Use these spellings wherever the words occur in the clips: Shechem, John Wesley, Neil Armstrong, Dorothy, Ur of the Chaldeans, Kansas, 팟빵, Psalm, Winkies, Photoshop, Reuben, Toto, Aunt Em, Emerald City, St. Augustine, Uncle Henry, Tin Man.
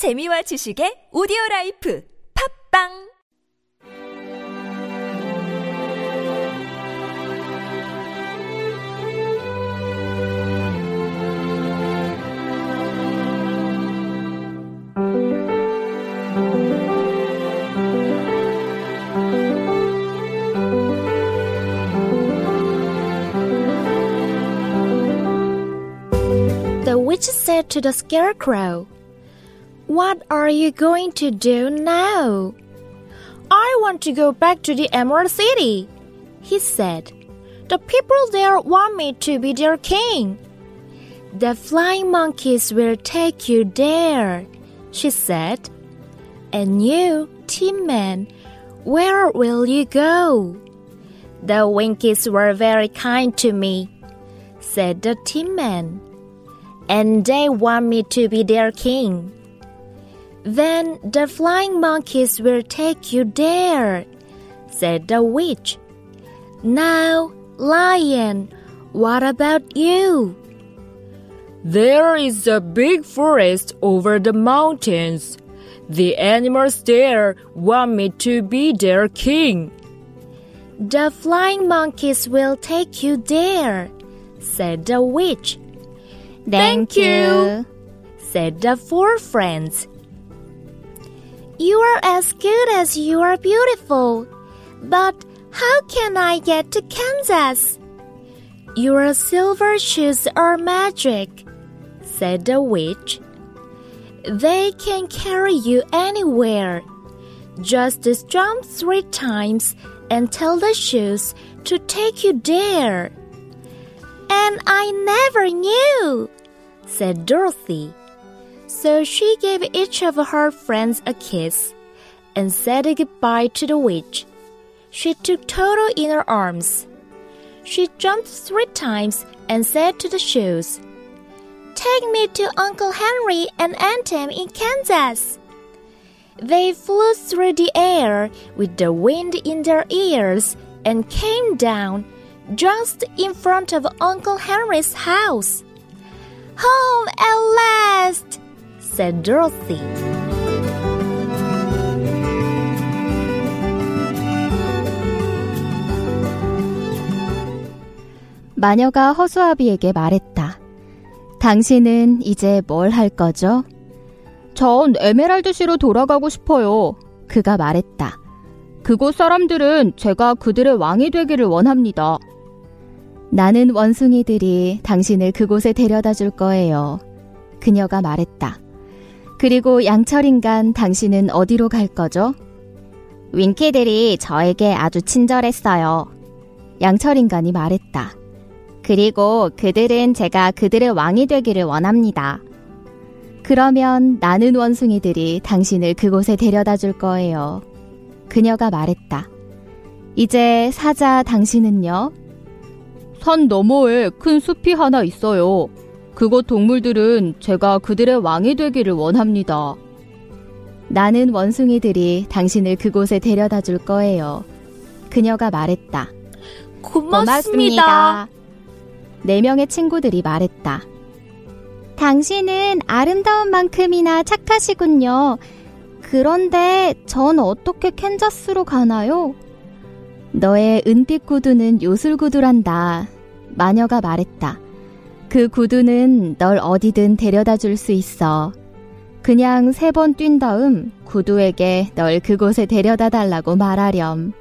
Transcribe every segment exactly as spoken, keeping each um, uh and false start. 재미와 지식의 오디오라이프 팟빵 The witch said to the scarecrow, "What are you going to do now?" "I want to go back to the Emerald City," he said. "The people there want me to be their king." "The flying monkeys will take you there," she said. "And you, Tin Man, where will you go?" "The Winkies were very kind to me," said the Tin Man. "And they want me to be their king." "Then the flying monkeys will take you there," said the witch. "Now, Lion, what about you?" "There is a big forest over the mountains. The animals there want me to be their king." "The flying monkeys will take you there," said the witch. "Thank you," said the four friends. "You are as good as you are beautiful, but how can I get to Kansas?" "Your silver shoes are magic," said the witch. "They can carry you anywhere. Just jump three times and tell the shoes to take you there." "And I never knew," said Dorothy. So she gave each of her friends a kiss and said goodbye to the witch. She took Toto in her arms. She jumped three times and said to the shoes, "Take me to Uncle Henry and Aunt Em in Kansas." They flew through the air with the wind in their ears and came down just in front of Uncle Henry's house. "Home at last," said Dorothy. 마녀가 허수아비에게 말했다. "당신은 이제 뭘 할 거죠?" "전 에메랄드시로 돌아가고 싶어요," 그가 말했다. "그곳 사람들은 제가 그들의 왕이 되기를 원합니다." "나는 원숭이들이 당신을 그곳에 데려다 줄 거예요," 그녀가 말했다. "그리고 양철인간 당신은 어디로 갈 거죠?" "윙키들이 저에게 아주 친절했어요," 양철인간이 말했다. "그리고 그들은 제가 그들의 왕이 되기를 원합니다." "그러면 나는 원숭이들이 당신을 그곳에 데려다 줄 거예요," 그녀가 말했다. "이제 사자 당신은요?" "산 너머에 큰 숲이 하나 있어요. 그곳 동물들은 제가 그들의 왕이 되기를 원합니다." "나는 원숭이들이 당신을 그곳에 데려다 줄 거예요," 그녀가 말했다. "고맙습니다." 네 명의 친구들이 말했다. "당신은 아름다운 만큼이나 착하시군요. 그런데 전 어떻게 캔자스로 가나요?" "너의 은빛 구두는 요술구두란다," 마녀가 말했다. "그 구두는 널 어디든 데려다 줄 수 있어. 그냥 세 번 뛴 다음 구두에게 널 그곳에 데려다 달라고 말하렴."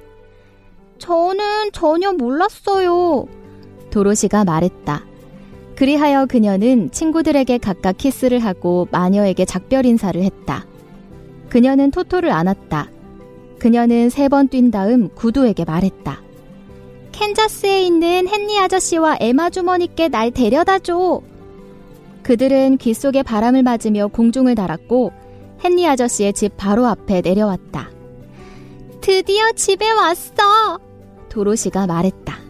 "저는 전혀 몰랐어요," 도로시가 말했다. 그리하여 그녀는 친구들에게 각각 키스를 하고 마녀에게 작별 인사를 했다. 그녀는 토토를 안았다. 그녀는 세 번 뛴 다음 구두에게 말했다. "캔자스에 있는 헨리 아저씨와 에마 주머니께 날 데려다 줘." 그들은 귀 속에 바람을 맞으며 공중을 달았고 헨리 아저씨의 집 바로 앞에 내려왔다. "드디어 집에 왔어," 도로시가 말했다.